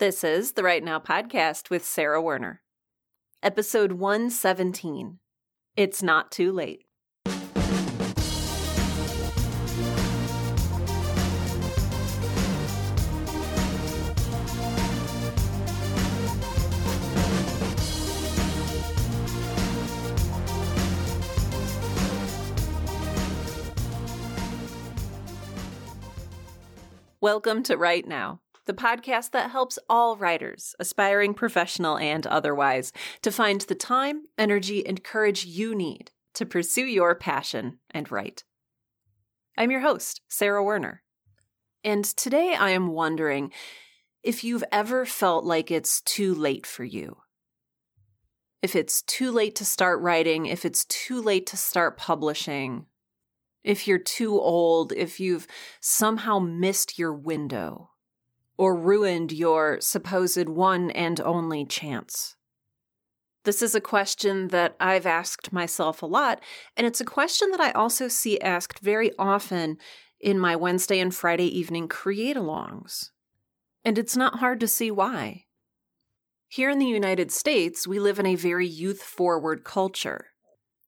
This is the Right Now Podcast with Sarah Werner. Episode 117, It's Not Too Late. Welcome to Write Now, the podcast that helps all writers, aspiring professional and otherwise, to find the time, energy, and courage you need to pursue your passion and write. I'm your host, Sarah Werner. And today I am wondering if you've ever felt like it's too late for you. If it's too late to start writing, if it's too late to start publishing, if you're too old, if you've somehow missed your window or ruined your supposed one and only chance. This is a question that I've asked myself a lot, and it's a question that I also see asked very often in my Wednesday and Friday evening create-alongs. And it's not hard to see why. Here in the United States, we live in a very youth-forward culture.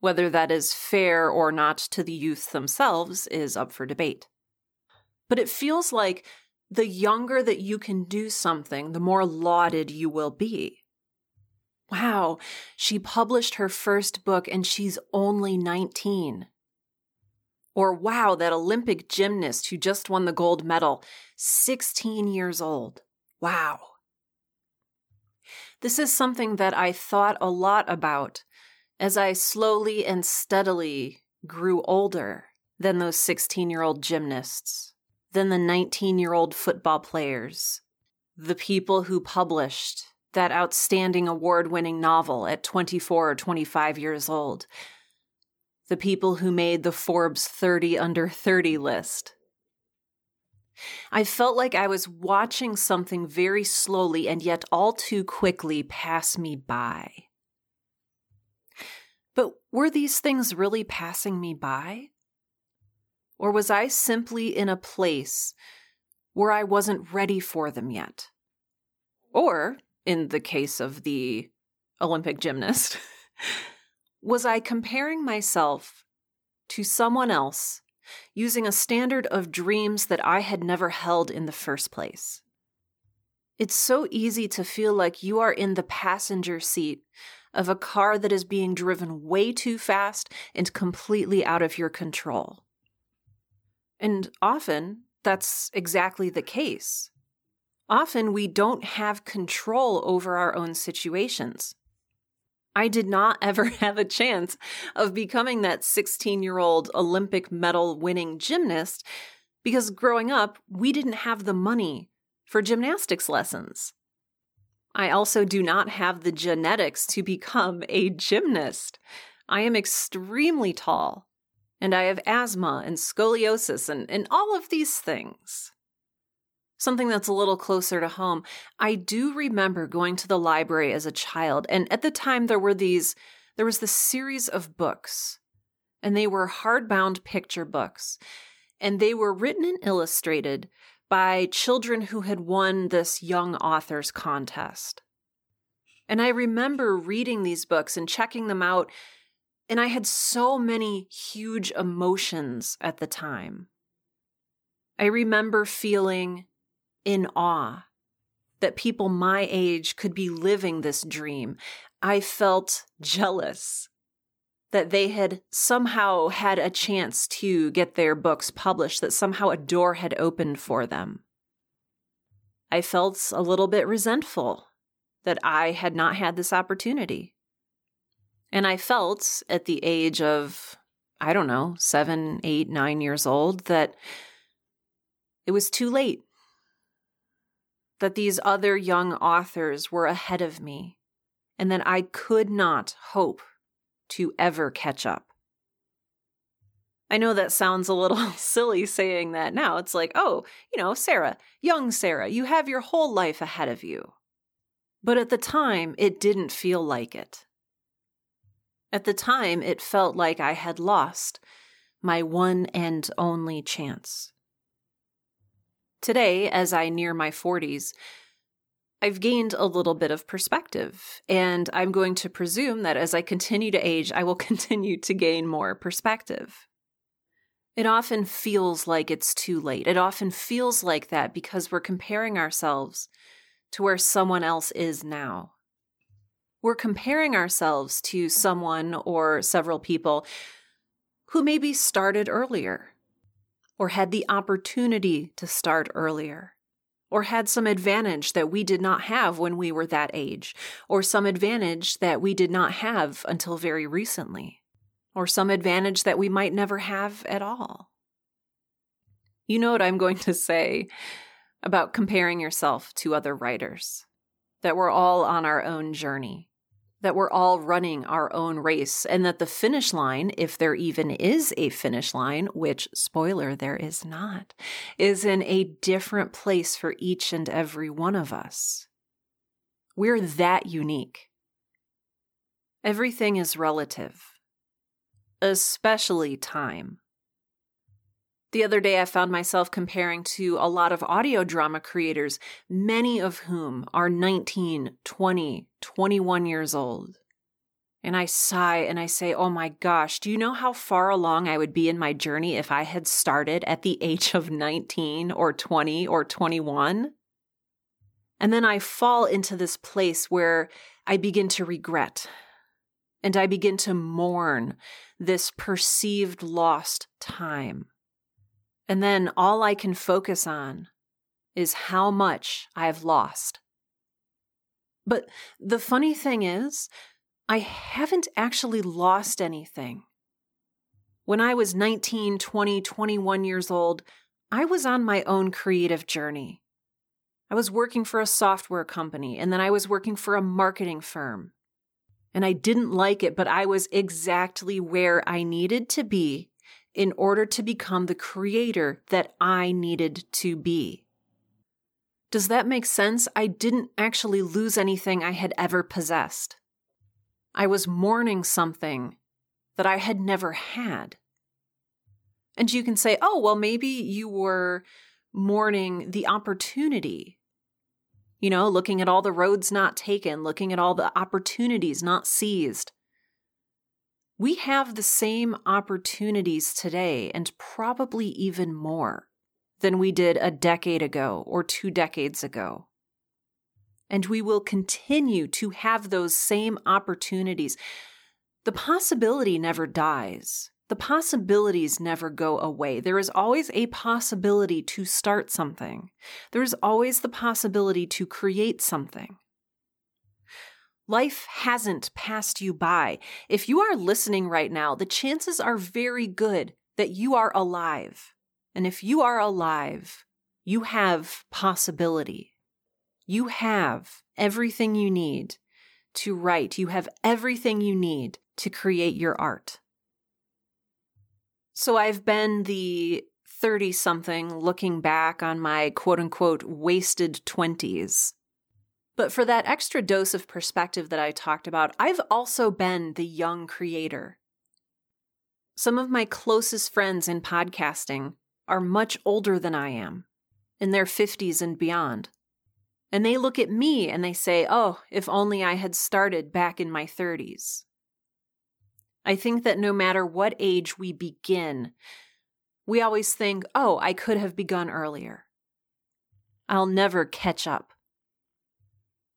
Whether that is fair or not to the youth themselves is up for debate. But it feels like the younger that you can do something, the more lauded you will be. Wow, she published her first book and she's only 19. Or wow, that Olympic gymnast who just won the gold medal, 16 years old. Wow. This is something that I thought a lot about as I slowly and steadily grew older than those 16-year-old gymnasts, than the 19-year-old football players, the people who published that outstanding award-winning novel at 24 or 25 years old, the people who made the Forbes 30 under 30 list. I felt like I was watching something very slowly and yet all too quickly pass me by. But were these things really passing me by? Or was I simply in a place where I wasn't ready for them yet? Or, in the case of the Olympic gymnast, was I comparing myself to someone else using a standard of dreams that I had never held in the first place? It's so easy to feel like you are in the passenger seat of a car that is being driven way too fast and completely out of your control. And often, that's exactly the case. Often, we don't have control over our own situations. I did not ever have a chance of becoming that 16-year-old Olympic medal-winning gymnast because growing up, we didn't have the money for gymnastics lessons. I also do not have the genetics to become a gymnast. I am extremely tall, and I have asthma and scoliosis and all of these things. Something that's a little closer to home, I do remember going to the library as a child, and at the time there was this series of books, and they were hardbound picture books, and they were written and illustrated by children who had won this young authors contest. And I remember reading these books and checking them out, and I had so many huge emotions at the time. I remember feeling in awe that people my age could be living this dream. I felt jealous that they had somehow had a chance to get their books published, that somehow a door had opened for them. I felt a little bit resentful that I had not had this opportunity. And I felt at the age of, 7, 8, 9 years old, that it was too late, that these other young authors were ahead of me, and that I could not hope to ever catch up. I know that sounds a little silly saying that now. It's like, Sarah, young Sarah, you have your whole life ahead of you. But at the time, it didn't feel like it. At the time, it felt like I had lost my one and only chance. Today, as I near my 40s, I've gained a little bit of perspective, and I'm going to presume that as I continue to age, I will continue to gain more perspective. It often feels like it's too late. It often feels like that because we're comparing ourselves to where someone else is now. We're comparing ourselves to someone or several people who maybe started earlier or had the opportunity to start earlier, or had some advantage that we did not have when we were that age, or some advantage that we did not have until very recently, or some advantage that we might never have at all. You know what I'm going to say about comparing yourself to other writers, that we're all on our own journey, that we're all running our own race, and that the finish line, if there even is a finish line, which, spoiler, there is not, is in a different place for each and every one of us. We're that unique. Everything is relative, especially time. The other day, I found myself comparing to a lot of audio drama creators, many of whom are 19, 20, 21 years old. And I sigh and I say, oh my gosh, do you know how far along I would be in my journey if I had started at the age of 19 or 20 or 21? And then I fall into this place where I begin to regret and I begin to mourn this perceived lost time. And then all I can focus on is how much I've lost. But the funny thing is, I haven't actually lost anything. When I was 19, 20, 21 years old, I was on my own creative journey. I was working for a software company, and then I was working for a marketing firm. And I didn't like it, but I was exactly where I needed to be in order to become the creator that I needed to be. Does that make sense? I didn't actually lose anything I had ever possessed. I was mourning something that I had never had. And you can say, oh, well, maybe you were mourning the opportunity. You know, looking at all the roads not taken, looking at all the opportunities not seized. We have the same opportunities today, and probably even more, than we did a decade ago or 2 decades ago. And we will continue to have those same opportunities. The possibility never dies. The possibilities never go away. There is always a possibility to start something. There is always the possibility to create something. Life hasn't passed you by. If you are listening right now, the chances are very good that you are alive. And if you are alive, you have possibility. You have everything you need to write. You have everything you need to create your art. So I've been the 30-something looking back on my quote-unquote wasted 20s. But for that extra dose of perspective that I talked about, I've also been the young creator. Some of my closest friends in podcasting are much older than I am, in their 50s and beyond. And they look at me and they say, oh, if only I had started back in my 30s. I think that no matter what age we begin, we always think, oh, I could have begun earlier. I'll never catch up.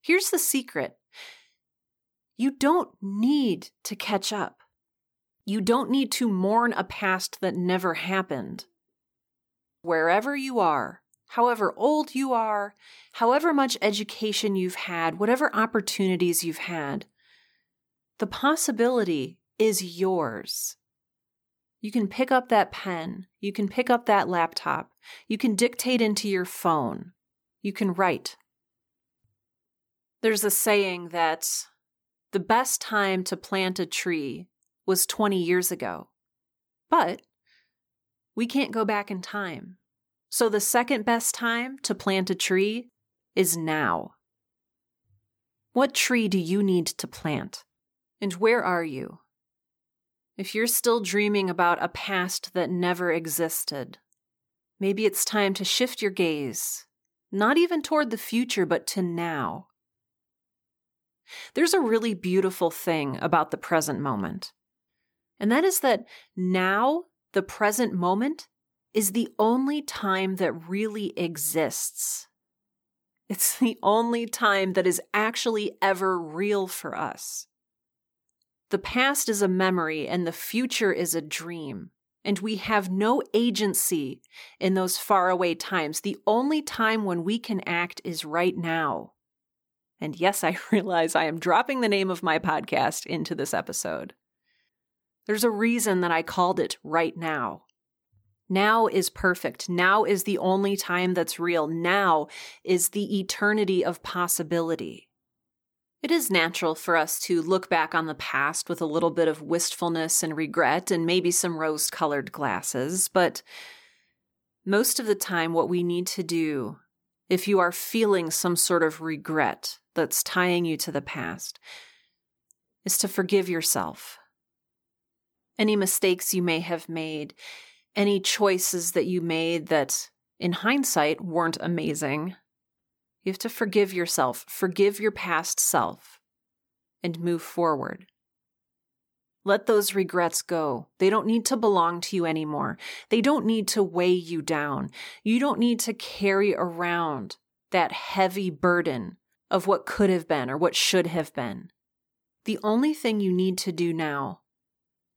Here's the secret. You don't need to catch up. You don't need to mourn a past that never happened. Wherever you are, however old you are, however much education you've had, whatever opportunities you've had, the possibility is yours. You can pick up that pen. You can pick up that laptop. You can dictate into your phone. You can write. There's a saying that the best time to plant a tree was 20 years ago, but we can't go back in time. So the second best time to plant a tree is now. What tree do you need to plant? And where are you? If you're still dreaming about a past that never existed, maybe it's time to shift your gaze not even toward the future, but to now. There's a really beautiful thing about the present moment, and that is that now, the present moment, is the only time that really exists. It's the only time that is actually ever real for us. The past is a memory and the future is a dream, and we have no agency in those faraway times. The only time when we can act is right now. And yes, I realize I am dropping the name of my podcast into this episode. There's a reason that I called it Right Now. Now is perfect. Now is the only time that's real. Now is the eternity of possibility. It is natural for us to look back on the past with a little bit of wistfulness and regret and maybe some rose-colored glasses, but most of the time what we need to do, if you are feeling some sort of regret that's tying you to the past, is to forgive yourself. Any mistakes you may have made, any choices that you made that, in hindsight, weren't amazing. You have to forgive yourself, forgive your past self, and move forward. Let those regrets go. They don't need to belong to you anymore. They don't need to weigh you down. You don't need to carry around that heavy burden of what could have been or what should have been. The only thing you need to do now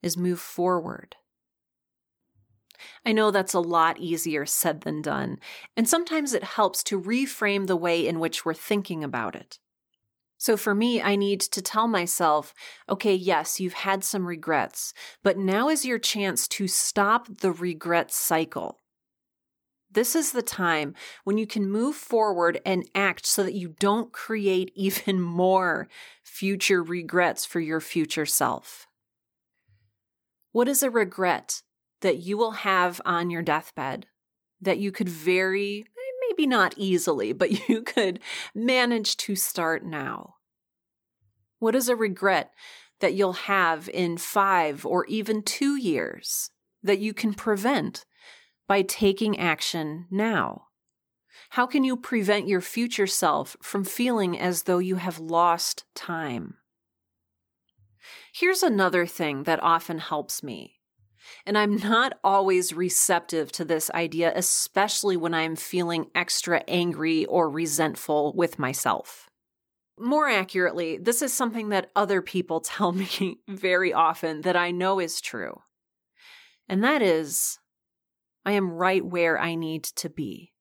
is move forward. I know that's a lot easier said than done, and sometimes it helps to reframe the way in which we're thinking about it. So for me, I need to tell myself, okay, yes, you've had some regrets, but now is your chance to stop the regret cycle. This is the time when you can move forward and act so that you don't create even more future regrets for your future self. What is a regret that you will have on your deathbed, that you could very, maybe not easily, but you could manage to start now? What is a regret that you'll have in 5 or even 2 years that you can prevent by taking action now? How can you prevent your future self from feeling as though you have lost time? Here's another thing that often helps me. And I'm not always receptive to this idea, especially when I'm feeling extra angry or resentful with myself. More accurately, this is something that other people tell me very often that I know is true. And that is, I am right where I need to be.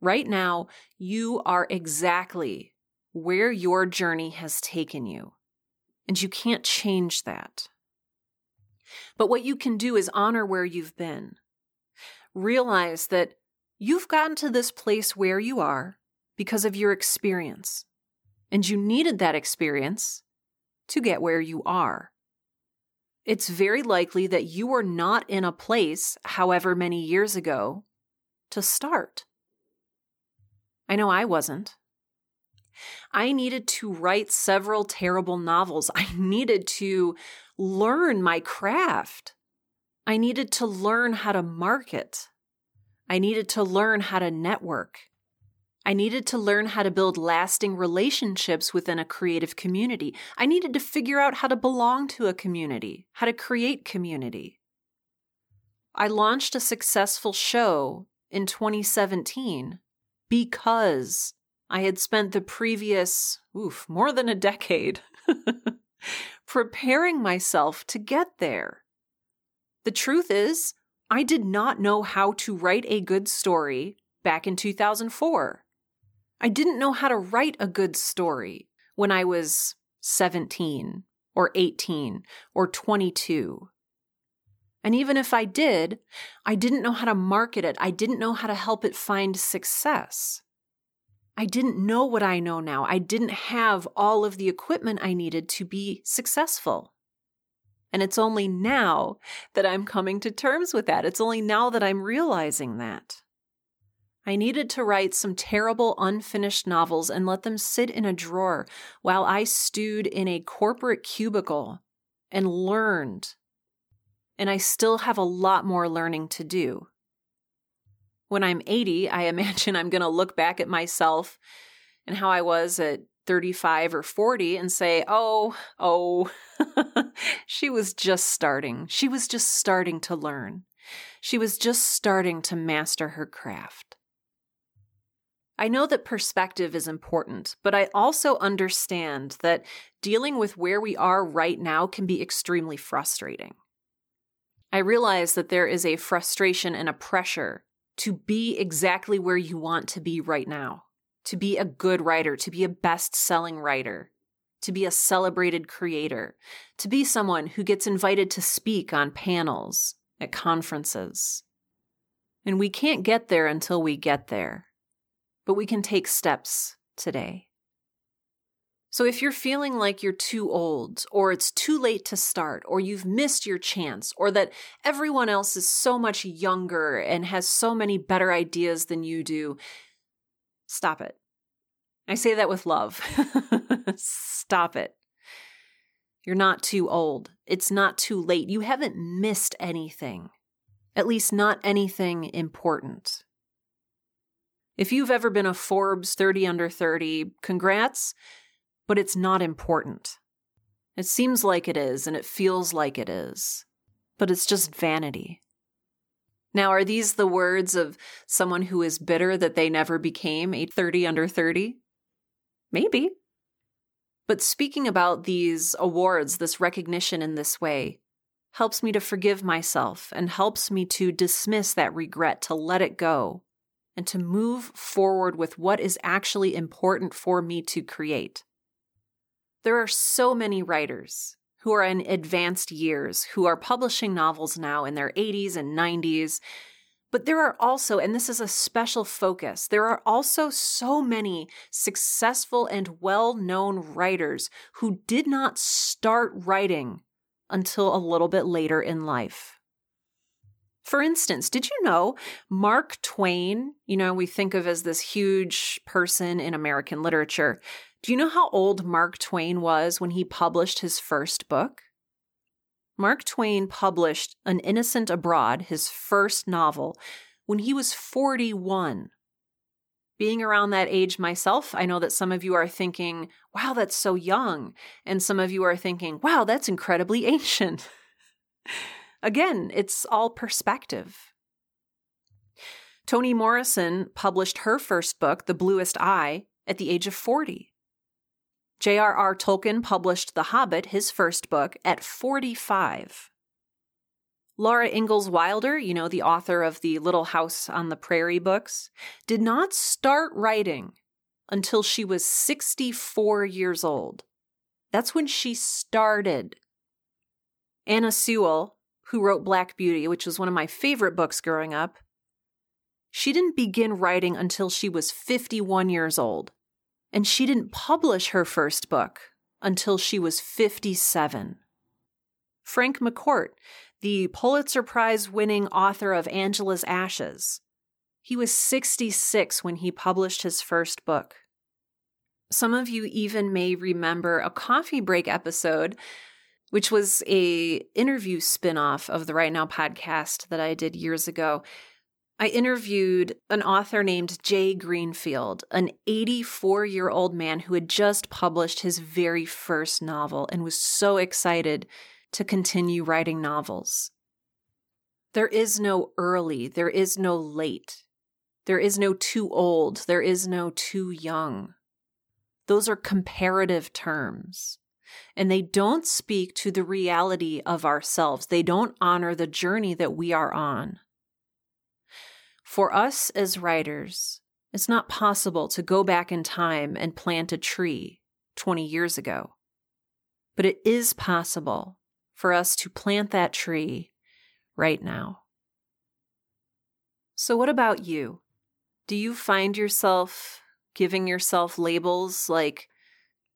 Right now, you are exactly where your journey has taken you. And you can't change that. But what you can do is honor where you've been. Realize that you've gotten to this place where you are because of your experience, and you needed that experience to get where you are. It's very likely that you were not in a place, however many years ago, to start. I know I wasn't. I needed to write several terrible novels. I needed to learn my craft. I needed to learn how to market. I needed to learn how to network. I needed to learn how to build lasting relationships within a creative community. I needed to figure out how to belong to a community, how to create community. I launched a successful show in 2017 because I had spent the previous, more than a decade preparing myself to get there. The truth is, I did not know how to write a good story back in 2004. I didn't know how to write a good story when I was 17 or 18 or 22. And even if I did, I didn't know how to market it. I didn't know how to help it find success. I didn't know what I know now. I didn't have all of the equipment I needed to be successful. And it's only now that I'm coming to terms with that. It's only now that I'm realizing that. I needed to write some terrible, unfinished novels and let them sit in a drawer while I stewed in a corporate cubicle and learned. And I still have a lot more learning to do. When I'm 80, I imagine I'm going to look back at myself and how I was at 35 or 40 and say, oh, she was just starting. She was just starting to learn. She was just starting to master her craft. I know that perspective is important, but I also understand that dealing with where we are right now can be extremely frustrating. I realize that there is a frustration and a pressure to be exactly where you want to be right now, to be a good writer, to be a best-selling writer, to be a celebrated creator, to be someone who gets invited to speak on panels, at conferences. And we can't get there until we get there, but we can take steps today. So if you're feeling like you're too old, or it's too late to start, or you've missed your chance, or that everyone else is so much younger and has so many better ideas than you do, stop it. I say that with love. Stop it. You're not too old. It's not too late. You haven't missed anything, at least not anything important. If you've ever been a Forbes 30 under 30, congrats. But it's not important. It seems like it is, and it feels like it is, but it's just vanity. Now, are these the words of someone who is bitter that they never became a 30 under 30? Maybe. But speaking about these awards, this recognition in this way, helps me to forgive myself and helps me to dismiss that regret, to let it go, and to move forward with what is actually important for me to create. There are so many writers who are in advanced years, who are publishing novels now in their 80s and 90s, but there are also, and this is a special focus, there are also so many successful and well-known writers who did not start writing until a little bit later in life. For instance, did you know Mark Twain, we think of as this huge person in American literature. Do you know how old Mark Twain was when he published his first book? Mark Twain published An Innocent Abroad, his first novel, when he was 41. Being around that age myself, I know that some of you are thinking, wow, that's so young. And some of you are thinking, wow, that's incredibly ancient. Again, it's all perspective. Toni Morrison published her first book, The Bluest Eye, at the age of 40. J.R.R. Tolkien published The Hobbit, his first book, at 45. Laura Ingalls Wilder, the author of the Little House on the Prairie books, did not start writing until she was 64 years old. That's when she started. Anna Sewell, who wrote Black Beauty, which was one of my favorite books growing up, she didn't begin writing until she was 51 years old, and she didn't publish her first book until she was 57. Frank McCourt, the Pulitzer Prize-winning author of Angela's Ashes, he was 66 when he published his first book. Some of you even may remember a coffee break episode, which was an interview spinoff of the Write Now podcast that I did years ago. I interviewed an author named Jay Greenfield, an 84-year-old man who had just published his very first novel and was so excited to continue writing novels. There is no early, there is no late, there is no too old, there is no too young. Those are comparative terms. And they don't speak to the reality of ourselves. They don't honor the journey that we are on. For us as writers, it's not possible to go back in time and plant a tree 20 years ago. But it is possible for us to plant that tree right now. So what about you? Do you find yourself giving yourself labels like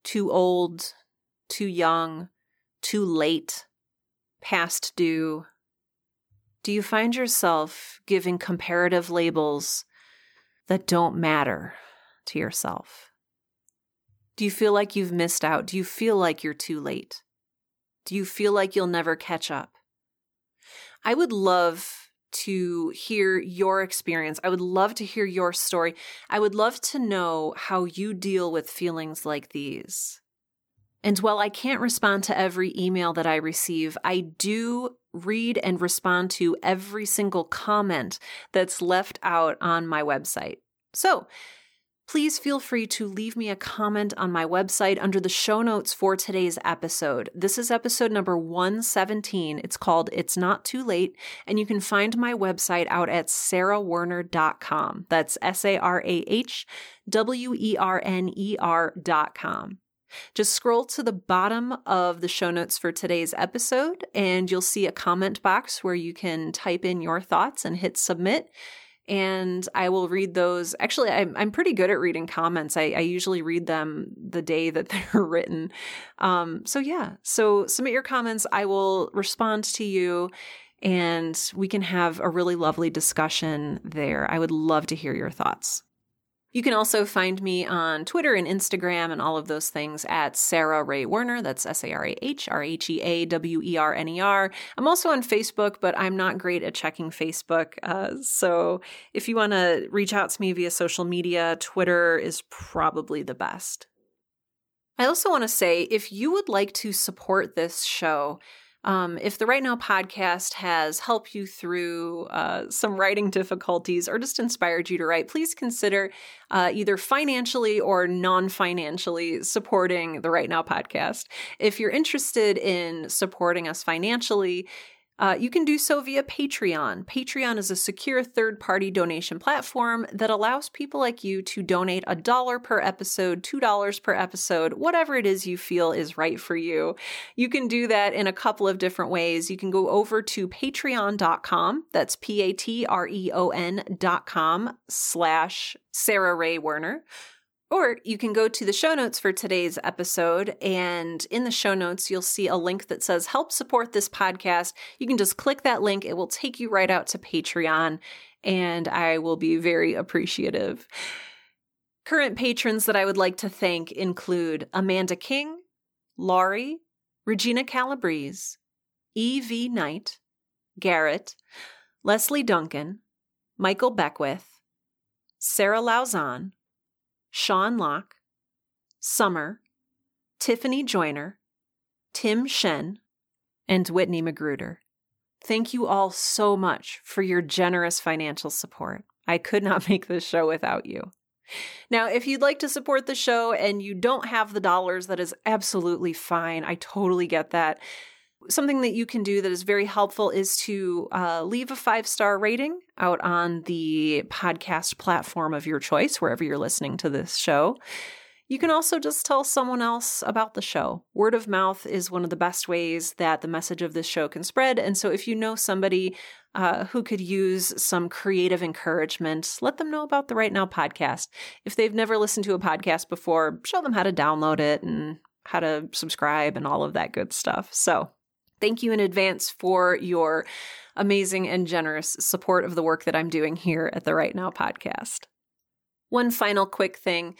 too old, too young, too late, past due? Do you find yourself giving comparative labels that don't matter to yourself? Do you feel like you've missed out? Do you feel like you're too late? Do you feel like you'll never catch up? I would love to hear your experience. I would love to hear your story. I would love to know how you deal with feelings like these. And while I can't respond to every email that I receive, I do read and respond to every single comment that's left out on my website. So please feel free to leave me a comment on my website under the show notes for today's episode. This is episode number 117. It's called It's Not Too Late, and you can find my website out at sarahwerner.com. That's sarahwerner.com. Just scroll to the bottom of the show notes for today's episode, and you'll see a comment box where you can type in your thoughts and hit submit. And I will read those. Actually, I'm pretty good at reading comments. I usually read them the day that they're written. So submit your comments. I will respond to you, and we can have a really lovely discussion there. I would love to hear your thoughts. You can also find me on Twitter and Instagram and all of those things at Sarah Ray Werner. That's SarahRheawerner. I'm also on Facebook, but I'm not great at checking Facebook. So if you want to reach out to me via social media, Twitter is probably the best. I also want to say, if you would like to support this show, if the Right Now podcast has helped you through some writing difficulties or just inspired you to write, please consider either financially or non-financially supporting the Right Now podcast. If you're interested in supporting us financially, you can do so via Patreon. Patreon is a secure third-party donation platform that allows people like you to donate $1 per episode, $2 per episode, whatever it is you feel is right for you. You can do that in a couple of different ways. You can go over to patreon.com, that's patreon.com/Sarah Ray Werner. Or you can go to the show notes for today's episode, and in the show notes, you'll see a link that says, help support this podcast. You can just click that link. It will take you right out to Patreon, and I will be very appreciative. Current patrons that I would like to thank include Amanda King, Laurie, Regina Calabrese, E.V. Knight, Garrett, Leslie Duncan, Michael Beckwith, Sarah Lauzon, Sean Locke, Summer, Tiffany Joyner, Tim Shen, and Whitney Magruder. Thank you all so much for your generous financial support. I could not make this show without you. Now, if you'd like to support the show and you don't have the dollars, that is absolutely fine. I totally get that. Something that you can do that is very helpful is to leave a 5-star rating out on the podcast platform of your choice, wherever you're listening to this show. You can also just tell someone else about the show. Word of mouth is one of the best ways that the message of this show can spread. And so if you know somebody who could use some creative encouragement, let them know about the Right Now podcast. If they've never listened to a podcast before, show them how to download it and how to subscribe and all of that good stuff. So thank you in advance for your amazing and generous support of the work that I'm doing here at the Right Now podcast. One final quick thing.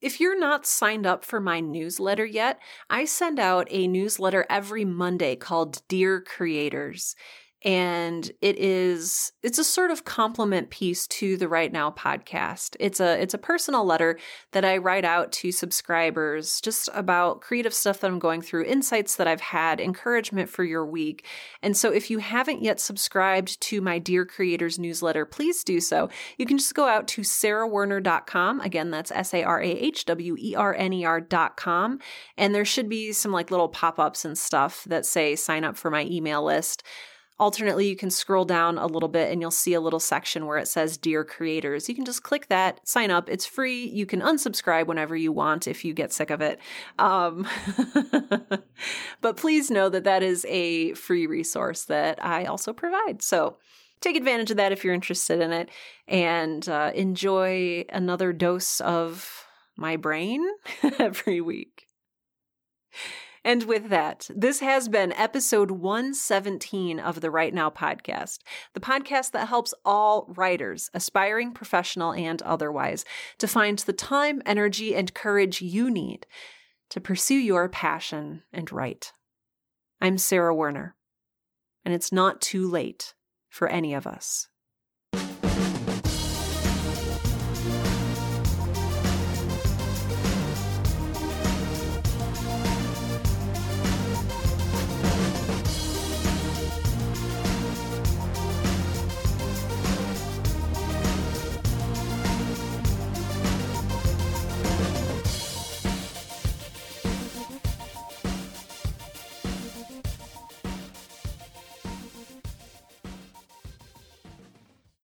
If you're not signed up for my newsletter yet, I send out a newsletter every Monday called Dear Creators. And it's a sort of compliment piece to the Right Now podcast. It's a personal letter that I write out to subscribers just about creative stuff that I'm going through, insights that I've had, encouragement for your week. And so if you haven't yet subscribed to my Dear Creators newsletter, please do so. You can just go out to sarahwerner.com. Again, that's sarahwerner.com. And there should be some like little pop-ups and stuff that say sign up for my email list. Alternately, you can scroll down a little bit and you'll see a little section where it says Dear Creators. You can just click that, sign up. It's free. You can unsubscribe whenever you want if you get sick of it. But please know that that is a free resource that I also provide. So take advantage of that if you're interested in it, and enjoy another dose of my brain every week. And with that, this has been episode 117 of the Right Now podcast, the podcast that helps all writers, aspiring, professional, and otherwise, to find the time, energy, and courage you need to pursue your passion and write. I'm Sarah Werner, and it's not too late for any of us.